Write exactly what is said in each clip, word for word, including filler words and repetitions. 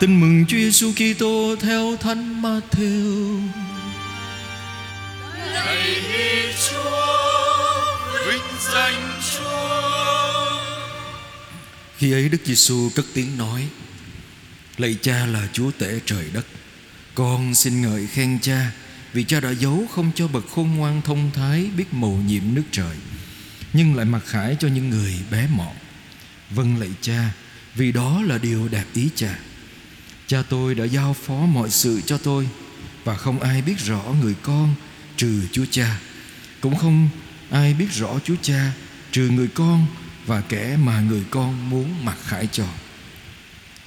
Tin mừng Chúa Giêsu Kitô theo Thánh Matthew. Lạy Chúa, vinh danh Chúa. Khi ấy Đức Giêsu cất tiếng nói: Lạy Cha là Chúa tể trời đất, con xin ngợi khen Cha vì Cha đã giấu không cho bậc khôn ngoan thông thái biết mầu nhiệm nước trời, nhưng lại mặc khải cho những người bé mọn. Vâng lạy Cha, vì đó là điều đạt ý Cha. Cha tôi đã giao phó mọi sự cho tôi, và không ai biết rõ người con trừ Chúa Cha, cũng không ai biết rõ Chúa Cha trừ người con và kẻ mà người con muốn mặc khải cho.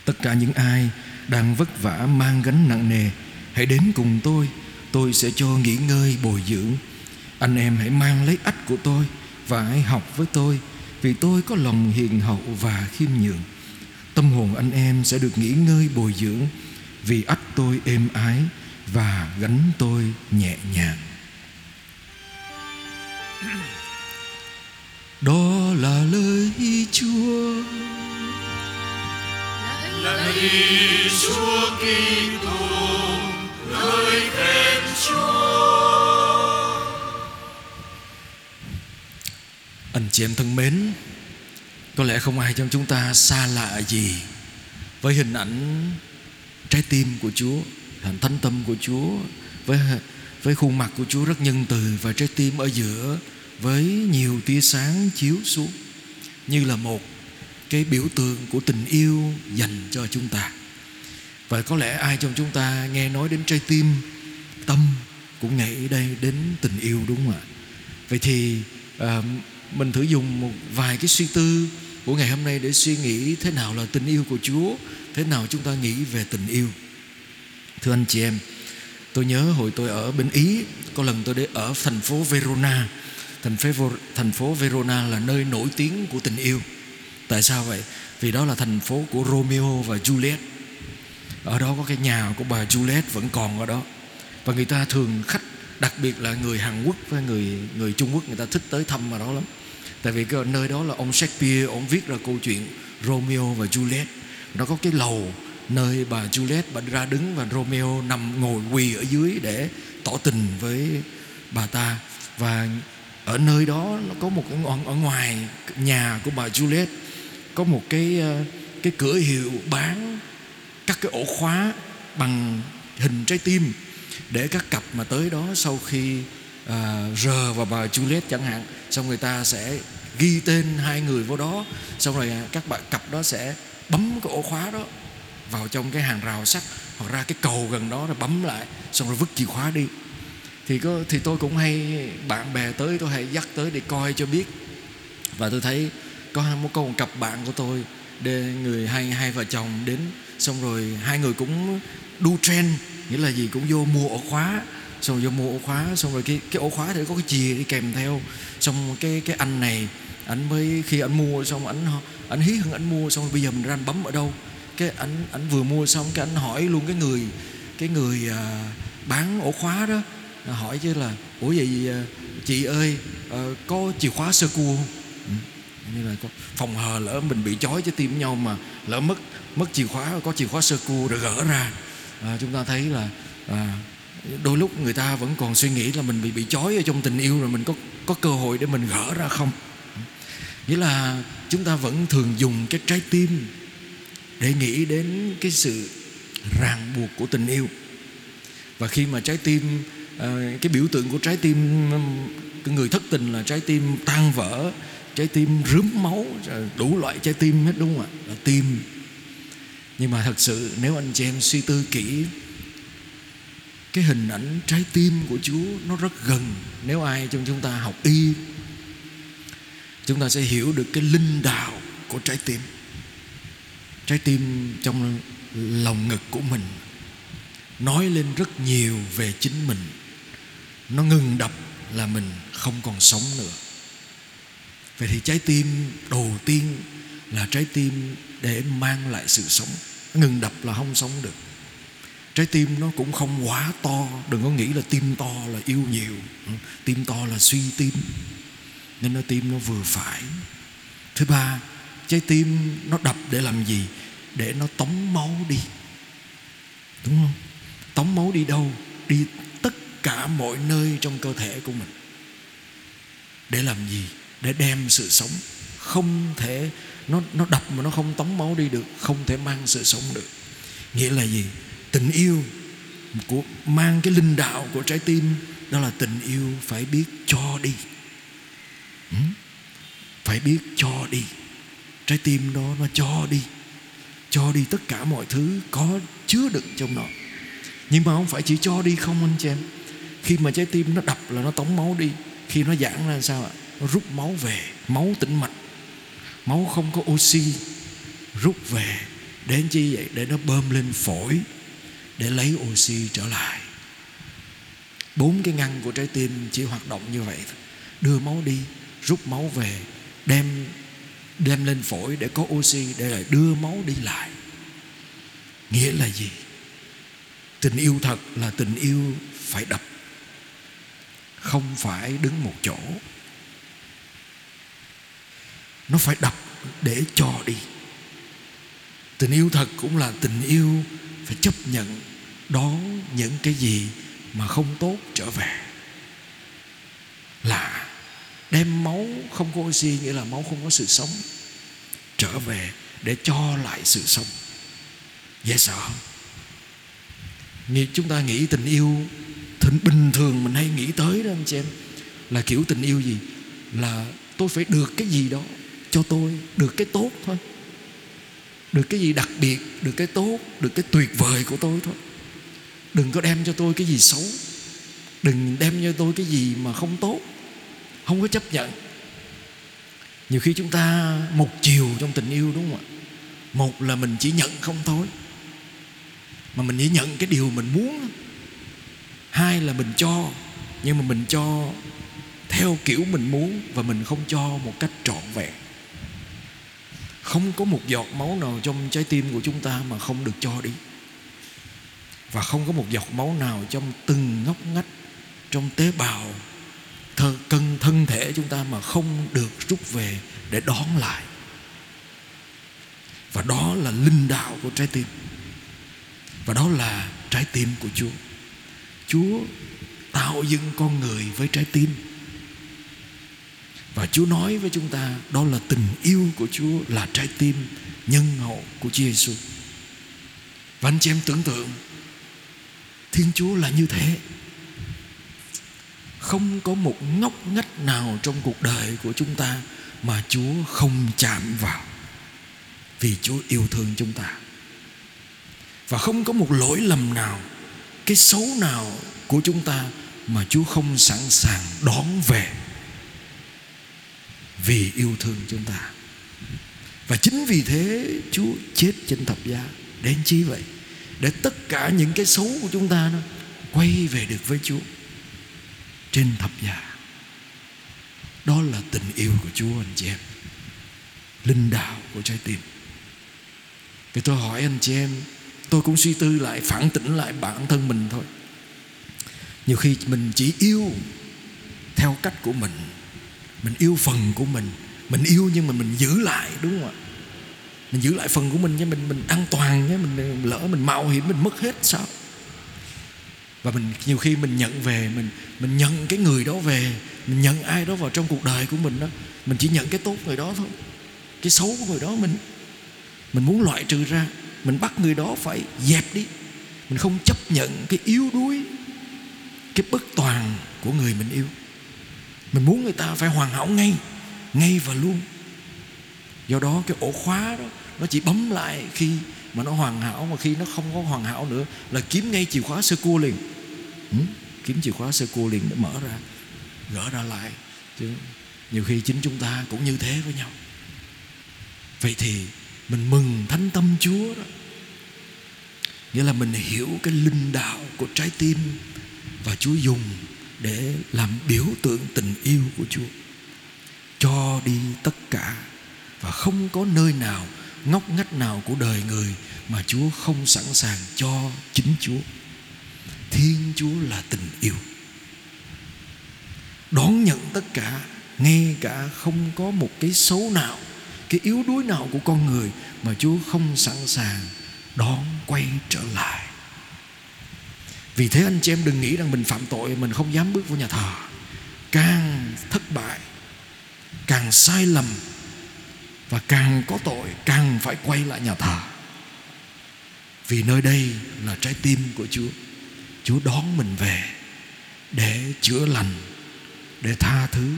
Tất cả những ai đang vất vả mang gánh nặng nề, hãy đến cùng tôi, tôi sẽ cho nghỉ ngơi bồi dưỡng. Anh em hãy mang lấy ách của tôi và hãy học với tôi, vì tôi có lòng hiền hậu và khiêm nhường. Tâm hồn anh em sẽ được nghỉ ngơi bồi dưỡng, vì ách tôi êm ái và gánh tôi nhẹ nhàng. Đó là lời Chúa. Lạy Chúa Kitô, lời khen Chúa. Anh chị em thân mến, có lẽ không ai trong chúng ta xa lạ gì với hình ảnh trái tim của Chúa, hình thánh tâm của Chúa, với với khuôn mặt của Chúa rất nhân từ và trái tim ở giữa với nhiều tia sáng chiếu xuống, như là một cái biểu tượng của tình yêu dành cho chúng ta. Và có lẽ ai trong chúng ta nghe nói đến trái tim, tâm cũng nghĩ đây đến tình yêu, đúng không ạ? Vậy thì à, mình thử dùng một vài cái suy tư của ngày hôm nay để suy nghĩ thế nào là tình yêu của Chúa, thế nào chúng ta nghĩ về tình yêu. Thưa anh chị em, tôi nhớ hồi tôi ở bên Ý, có lần tôi để ở thành phố Verona. Thành phố, thành phố Verona là nơi nổi tiếng của tình yêu. Tại sao vậy? Vì đó là thành phố của Romeo và Juliet. Ở đó có cái nhà của bà Juliet vẫn còn ở đó. Và người ta thường khách, đặc biệt là người Hàn Quốc với người, người Trung Quốc, người ta thích tới thăm ở đó lắm. Tại vì cái nơi đó là ông Shakespeare, ông viết ra câu chuyện Romeo và Juliet. Nó có cái lầu nơi bà Juliet bà ra đứng và Romeo nằm ngồi quỳ ở dưới để tỏ tình với bà ta. Và ở nơi đó nó có một cái ngọn, ở ngoài nhà của bà Juliet có một cái cái cửa hiệu bán các cái ổ khóa bằng hình trái tim, để các cặp mà tới đó sau khi uh, rờ vào bà Juliet chẳng hạn, xong người ta sẽ ghi tên hai người vô đó, xong rồi các bạn cặp đó sẽ bấm cái ổ khóa đó vào trong cái hàng rào sắt hoặc ra cái cầu gần đó rồi bấm lại, xong rồi vứt chìa khóa đi. Thì, có, thì tôi cũng hay, bạn bè tới tôi hay dắt tới để coi cho biết. Và tôi thấy có một câu cặp bạn của tôi, để người hai, hai vợ chồng đến, xong rồi hai người cũng đu trend, nghĩa là gì cũng vô mua ổ khóa, xong rồi vô mua ổ khóa, xong rồi cái, cái ổ khóa thì có cái chìa đi kèm theo. Xong cái, cái anh này, anh mới khi anh mua xong, anh, anh hí hơn anh mua xong rồi bây giờ mình ra anh bấm ở đâu. Cái anh, anh vừa mua xong cái anh hỏi luôn cái người, cái người à, bán ổ khóa đó, hỏi chứ là: Ủa vậy chị ơi, có chìa khóa sơ cua không? Như là phòng hờ lỡ mình bị chói chứ tim nhau mà lỡ mất mất chìa khóa, có chìa khóa sơ cua rồi gỡ ra. À, chúng ta thấy là à, đôi lúc người ta vẫn còn suy nghĩ là mình bị bị chói ở trong tình yêu rồi mình có có cơ hội để mình gỡ ra không? Nghĩa là chúng ta vẫn thường dùng cái trái tim để nghĩ đến cái sự ràng buộc của tình yêu. Và khi mà trái tim, à, cái biểu tượng của trái tim cái người thất tình là trái tim tan vỡ, trái tim rướm máu, đủ loại trái tim hết, đúng không ạ? Là tim. Nhưng mà thật sự nếu anh chị em suy tư kỹ, cái hình ảnh trái tim của Chúa nó rất gần. Nếu ai trong chúng ta học y, chúng ta sẽ hiểu được cái linh đạo của trái tim. Trái tim trong lòng ngực của mình nói lên rất nhiều về chính mình. Nó ngừng đập là mình không còn sống nữa. Vậy thì trái tim đầu tiên là trái tim để mang lại sự sống. Ngừng đập là không sống được. Trái tim nó cũng không quá to. Đừng có nghĩ là tim to là yêu nhiều, tim to là suy tim. Nên nó tim nó vừa phải. Thứ ba, trái tim nó đập để làm gì? Để nó tống máu đi. Đúng không? Tống máu đi đâu? Đi tất cả mọi nơi trong cơ thể của mình. Để làm gì? Để đem sự sống. Không thể, Nó, nó đập mà nó không tống máu đi được, không thể mang sự sống được. Nghĩa là gì? Tình yêu của, mang cái linh đạo của trái tim, đó là tình yêu phải biết cho đi. ừ? Phải biết cho đi. Trái tim đó nó cho đi, cho đi tất cả mọi thứ có chứa đựng trong nó. Nhưng mà không phải chỉ cho đi không anh chị em. Khi mà trái tim nó đập là nó tống máu đi. Khi nó giãn ra sao ạ? Nó rút máu về. Máu tĩnh mạch, máu không có oxy, rút về. Để chi vậy? Để nó bơm lên phổi, để lấy oxy trở lại. Bốn cái ngăn của trái tim chỉ hoạt động như vậy thôi. Đưa máu đi, rút máu về, Đem đem lên phổi để có oxy, để lại đưa máu đi lại. Nghĩa là gì? Tình yêu thật là tình yêu phải đập, không phải đứng một chỗ. Nó phải đập để cho đi. Tình yêu thật cũng là tình yêu phải chấp nhận đón những cái gì mà không tốt trở về. Là đem máu không có oxy, nghĩa là máu không có sự sống, trở về để cho lại sự sống. Dễ sợ không? Như chúng ta nghĩ tình yêu tình bình thường mình hay nghĩ tới đó anh chị em, là kiểu tình yêu gì? Là tôi phải được cái gì đó cho tôi, được cái tốt thôi, được cái gì đặc biệt, được cái tốt, được cái tuyệt vời của tôi thôi. Đừng có đem cho tôi cái gì xấu, đừng đem cho tôi cái gì mà không tốt. Không có chấp nhận. Nhiều khi chúng ta một chiều trong tình yêu, đúng không ạ? Một là mình chỉ nhận không thôi, mà mình chỉ nhận cái điều mình muốn. Hai là mình cho, nhưng mà mình cho theo kiểu mình muốn, và mình không cho một cách trọn vẹn. Không có một giọt máu nào trong trái tim của chúng ta mà không được cho đi, và không có một giọt máu nào trong từng ngóc ngách trong tế bào cân thân thể chúng ta mà không được rút về để đón lại. Và đó là linh đạo của trái tim, và đó là trái tim của Chúa. Chúa tạo dựng con người với trái tim, và Chúa nói với chúng ta đó là tình yêu của Chúa, là trái tim nhân hậu của Chúa Giêsu. Và anh chị em tưởng tượng Thiên Chúa là như thế. Không có một ngóc ngách nào trong cuộc đời của chúng ta mà Chúa không chạm vào, vì Chúa yêu thương chúng ta. Và không có một lỗi lầm nào, cái xấu nào của chúng ta mà Chúa không sẵn sàng đón về, vì yêu thương chúng ta. Và chính vì thế Chúa chết trên thập giá. Để làm chi vậy? Để tất cả những cái xấu của chúng ta nó quay về được với Chúa trên thập giá. Đó là tình yêu của Chúa anh chị em, linh đạo của trái tim. Thì tôi hỏi anh chị em, tôi cũng suy tư lại, phản tỉnh lại bản thân mình thôi. Nhiều khi mình chỉ yêu theo cách của mình, mình yêu phần của mình, mình yêu nhưng mà mình giữ lại, đúng không ạ? Mình giữ lại phần của mình nhé, mình mình an toàn nhé, mình lỡ mình mạo hiểm mình mất hết sao? Và mình nhiều khi mình nhận về, mình mình nhận cái người đó về, mình nhận ai đó vào trong cuộc đời của mình đó, mình chỉ nhận cái tốt người đó thôi, cái xấu của người đó mình mình muốn loại trừ ra, mình bắt người đó phải dẹp đi. Mình không chấp nhận cái yếu đuối, cái bất toàn của người mình yêu. Mình muốn người ta phải hoàn hảo ngay, ngay và luôn. Do đó cái ổ khóa đó nó chỉ bấm lại khi mà nó hoàn hảo, mà khi nó không có hoàn hảo nữa là kiếm ngay chìa khóa sơ cua liền. ừ? Kiếm chìa khóa sơ cua liền để mở ra, gỡ ra lại. Chứ nhiều khi chính chúng ta cũng như thế với nhau. Vậy thì mình mừng thánh tâm Chúa đó, nghĩa là mình hiểu cái linh đạo của trái tim và Chúa dùng để làm biểu tượng tình yêu của Chúa, cho đi tất cả. Và không có nơi nào, ngóc ngách nào của đời người mà Chúa không sẵn sàng cho chính Chúa. Thiên Chúa là tình yêu, đón nhận tất cả, ngay cả không có một cái xấu nào, cái yếu đuối nào của con người mà Chúa không sẵn sàng đón quay trở lại Vì thế anh chị em đừng nghĩ rằng mình phạm tội, mình không dám bước vào nhà thờ. Càng thất bại, càng sai lầm và càng có tội, càng phải quay lại nhà thờ. Vì nơi đây là trái tim của Chúa. Chúa đón mình về để chữa lành, để tha thứ,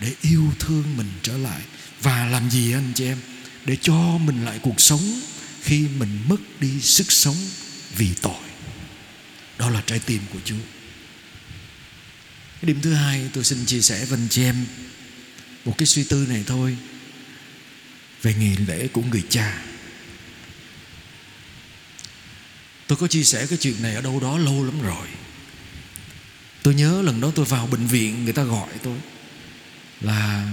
để yêu thương mình trở lại. Và làm gì anh chị em? Để cho mình lại cuộc sống khi mình mất đi sức sống vì tội. Đó là trái tim của Chúa. Cái điểm thứ hai tôi xin chia sẻ với anh chị em một cái suy tư này thôi, về nghỉ lễ của người cha. Tôi có chia sẻ cái chuyện này ở đâu đó lâu lắm rồi. Tôi nhớ lần đó tôi vào bệnh viện, người ta gọi tôi là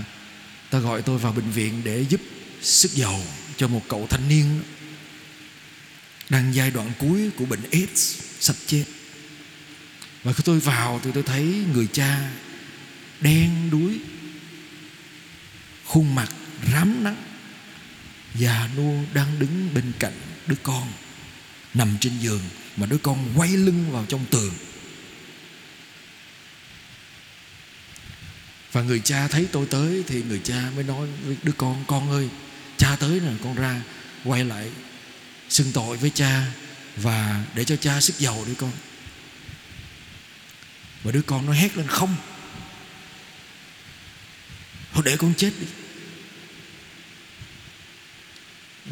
ta gọi tôi vào bệnh viện để giúp sức dầu cho một cậu thanh niên đang giai đoạn cuối của bệnh AIDS, sắp chết. Và khi tôi vào thì tôi thấy người cha đen đúi, khuôn mặt rám nắng, già nua đang đứng bên cạnh đứa con nằm trên giường, mà đứa con quay lưng vào trong tường. Và người cha thấy tôi tới thì người cha mới nói với đứa con: "Con ơi, cha tới nè, con ra quay lại xưng tội với cha và để cho cha sức dầu đi con." Và đứa con nó hét lên: "Không, thôi để con chết đi."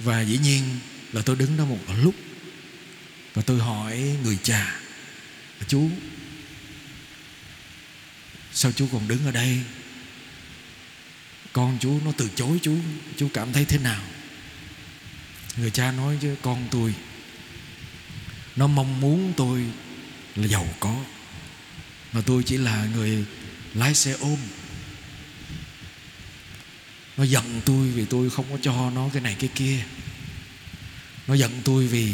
Và dĩ nhiên là tôi đứng đó một lúc và tôi hỏi người cha: "Chú, sao chú còn đứng ở đây? Con chú nó từ chối chú, chú cảm thấy thế nào?" Người cha nói: "Chứ con tôi nó mong muốn tôi là giàu có, mà tôi chỉ là người lái xe ôm. Nó giận tôi vì tôi không có cho nó cái này cái kia. Nó giận tôi vì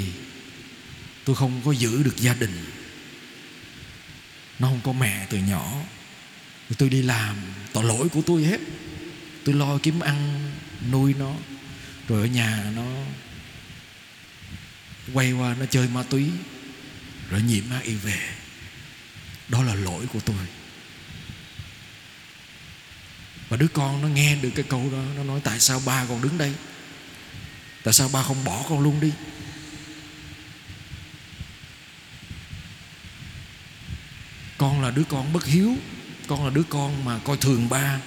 tôi không có giữ được gia đình. Nó không có mẹ từ nhỏ. Tôi đi làm, tội lỗi của tôi hết. Tôi lo kiếm ăn nuôi nó, rồi ở nhà nó quay qua nó chơi ma túy, rồi nhiễm H I V. Đó là lỗi của tôi." Và đứa con nó nghe được cái câu đó, nó nói: "Tại sao ba còn đứng đây? Tại sao ba không bỏ con luôn đi?" Con là đứa con bất hiếu, con là đứa con mà coi thường ba,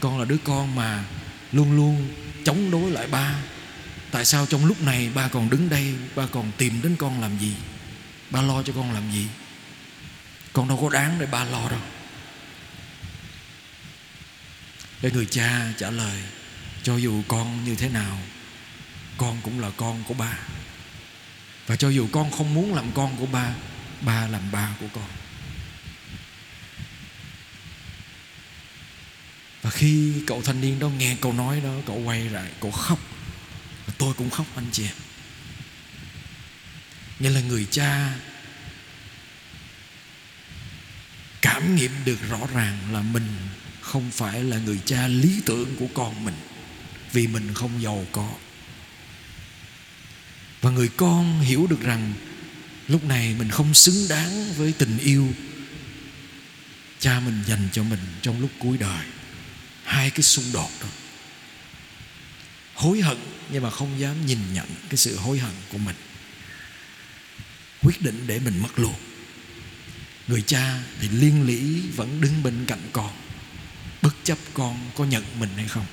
con là đứa con mà luôn luôn chống đối lại ba. Tại sao trong lúc này ba còn đứng đây, ba còn tìm đến con làm gì? Ba lo cho con làm gì? Con đâu có đáng để ba lo đâu." Cái người cha trả lời: "Cho dù con như thế nào, con cũng là con của ba. Và cho dù con không muốn làm con của ba, ba làm ba của con." Và khi cậu thanh niên đó nghe câu nói đó, cậu quay lại, cậu khóc. Và tôi cũng khóc anh chị em. Nghĩa là người cha cảm nghiệm được rõ ràng là mình không phải là người cha lý tưởng của con mình, vì mình không giàu có. Và người con hiểu được rằng lúc này mình không xứng đáng với tình yêu cha mình dành cho mình trong lúc cuối đời. Hai cái xung đột đó. Hối hận nhưng mà không dám nhìn nhận cái sự hối hận của mình. Quyết định để mình mất luôn. Người cha thì liên lỉ vẫn đứng bên cạnh con, bất chấp con có nhận mình hay không.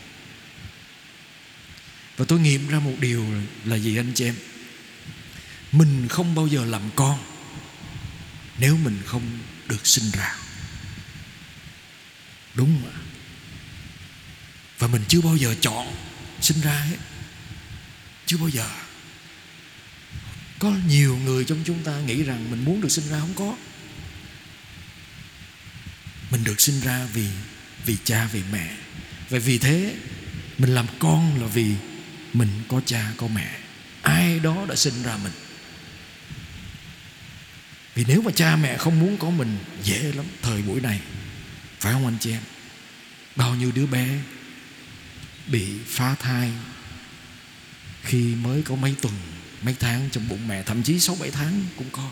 Và tôi nghiệm ra một điều là gì anh chị em? Mình không bao giờ làm con nếu mình không được sinh ra. Đúng mà. Và mình chưa bao giờ chọn sinh ra hết. Chưa bao giờ. Có nhiều người trong chúng ta nghĩ rằng mình muốn được sinh ra, không có. Mình được sinh ra vì vì cha, vì mẹ. Và vì thế mình làm con là vì mình có cha, có mẹ. Ai đó đã sinh ra mình. Vì nếu mà cha mẹ không muốn có mình, dễ lắm thời buổi này. Phải không anh chị em? Bao nhiêu đứa bé bị phá thai khi mới có mấy tuần, mấy tháng trong bụng mẹ, thậm chí sáu bảy tháng cũng có.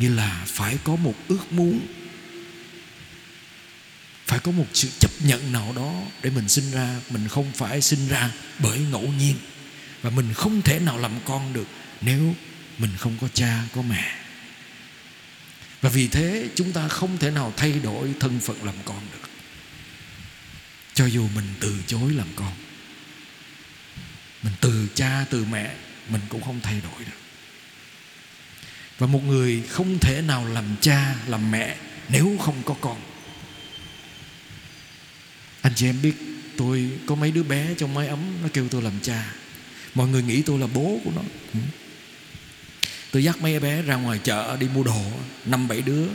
Nghĩa là phải có một ước muốn, phải có một sự chấp nhận nào đó để mình sinh ra. Mình không phải sinh ra bởi ngẫu nhiên, và mình không thể nào làm con được nếu mình không có cha, có mẹ. Và vì thế chúng ta không thể nào thay đổi thân phận làm con được, cho dù mình từ chối làm con. Mình từ cha, từ mẹ, mình cũng không thay đổi được. Và một người không thể nào làm cha, làm mẹ nếu không có con. Anh chị em biết, tôi có mấy đứa bé trong mái ấm, nó kêu tôi làm cha. Mọi người nghĩ tôi là bố của nó. Tôi dắt mấy bé ra ngoài chợ đi mua đồ, năm bảy đứa,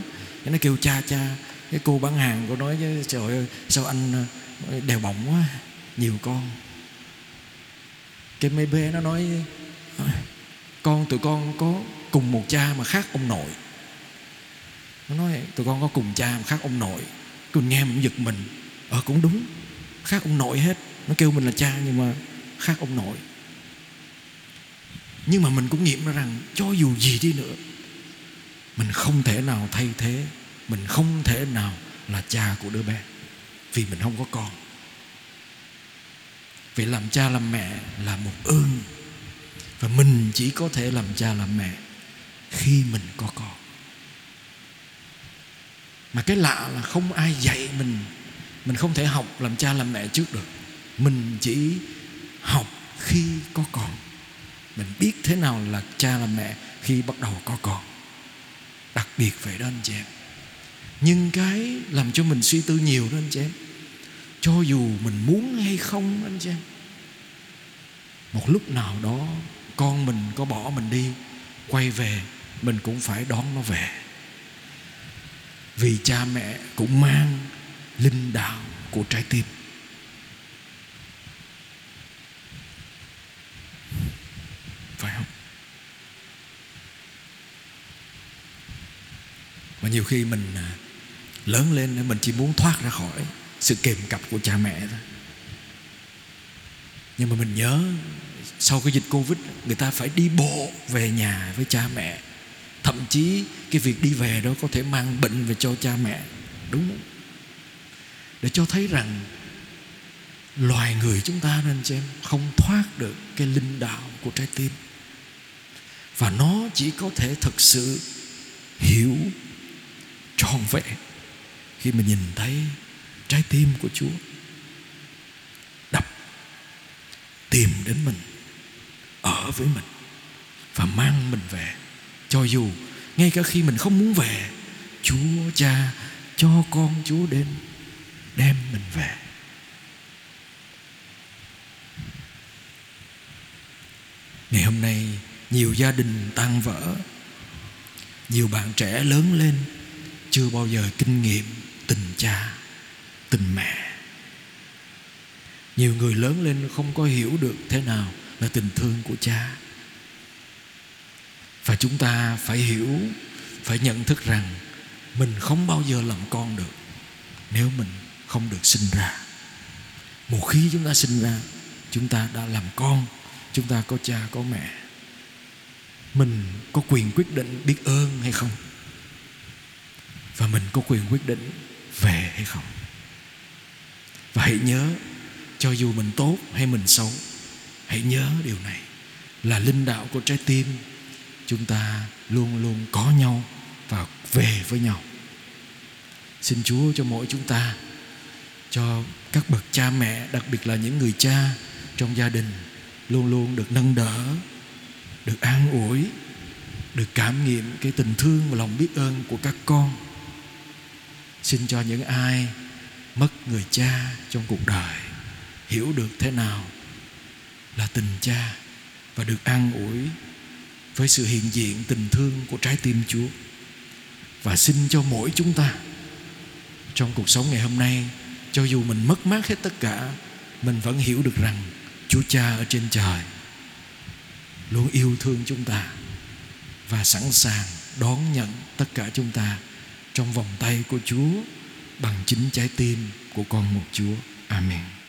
nó kêu cha cha. Cái cô bán hàng cô nói với, trời ơi, sao anh đèo bọng quá, nhiều con. Cái mấy bé nó nói, con tụi con có cùng một cha mà khác ông nội. Nó nói tụi con có cùng cha mà khác ông nội. Tôi nghe mình giật mình. Ờ cũng đúng, khác ông nội hết. Nó kêu mình là cha nhưng mà khác ông nội. Nhưng mà mình cũng nghiệm ra rằng cho dù gì đi nữa, mình không thể nào thay thế, mình không thể nào là cha của đứa bé, vì mình không có con. Vì làm cha làm mẹ là một ơn, và mình chỉ có thể làm cha làm mẹ khi mình có con. Mà cái lạ là không ai dạy mình. Mình không thể học làm cha làm mẹ trước được. Mình chỉ học khi có con. Mình biết thế nào là cha làm mẹ khi bắt đầu có con. Đặc biệt vậy đó anh chị em. Nhưng cái làm cho mình suy tư nhiều đó anh chị em, cho dù mình muốn hay không anh chị em, một lúc nào đó con mình có bỏ mình đi, quay về mình cũng phải đón nó về. Vì cha mẹ cũng mang linh đạo của trái tim. Phải không? Mà nhiều khi mình lớn lên, mình chỉ muốn thoát ra khỏi sự kìm cặp của cha mẹ thôi. Nhưng mà mình nhớ sau cái dịch Covid, người ta phải đi bộ về nhà với cha mẹ. Thậm chí cái việc đi về đó có thể mang bệnh về cho cha mẹ, đúng không? Để cho thấy rằng loài người chúng ta nên xem không thoát được cái linh đạo của trái tim. Và nó chỉ có thể thực sự hiểu trọn vẹn khi mình nhìn thấy trái tim của Chúa đập, tìm đến mình, ở với mình và mang mình về. Cho dù ngay cả khi mình không muốn về, Chúa Cha cho con Chúa đến đem mình về. Ngày hôm nay nhiều gia đình tan vỡ, nhiều bạn trẻ lớn lên chưa bao giờ kinh nghiệm tình cha, tình mẹ. Nhiều người lớn lên không có hiểu được thế nào là tình thương của cha. Và chúng ta phải hiểu, phải nhận thức rằng mình không bao giờ làm con được nếu mình không được sinh ra. Một khi chúng ta sinh ra, chúng ta đã làm con, chúng ta có cha, có mẹ. Mình có quyền quyết định biết ơn hay không, và mình có quyền quyết định về hay không. Và hãy nhớ, cho dù mình tốt hay mình xấu, hãy nhớ điều này là linh đạo của trái tim. Chúng ta luôn luôn có nhau và về với nhau. Xin Chúa cho mỗi chúng ta, cho các bậc cha mẹ, đặc biệt là những người cha trong gia đình, luôn luôn được nâng đỡ, được an ủi, được cảm nghiệm cái tình thương và lòng biết ơn của các con. Xin cho những ai mất người cha trong cuộc đời hiểu được thế nào là tình cha, và được an ủi với sự hiện diện tình thương của trái tim Chúa. Và xin cho mỗi chúng ta trong cuộc sống ngày hôm nay, cho dù mình mất mát hết tất cả, mình vẫn hiểu được rằng Chúa Cha ở trên trời luôn yêu thương chúng ta và sẵn sàng đón nhận tất cả chúng ta trong vòng tay của Chúa bằng chính trái tim của con một Chúa. Amen.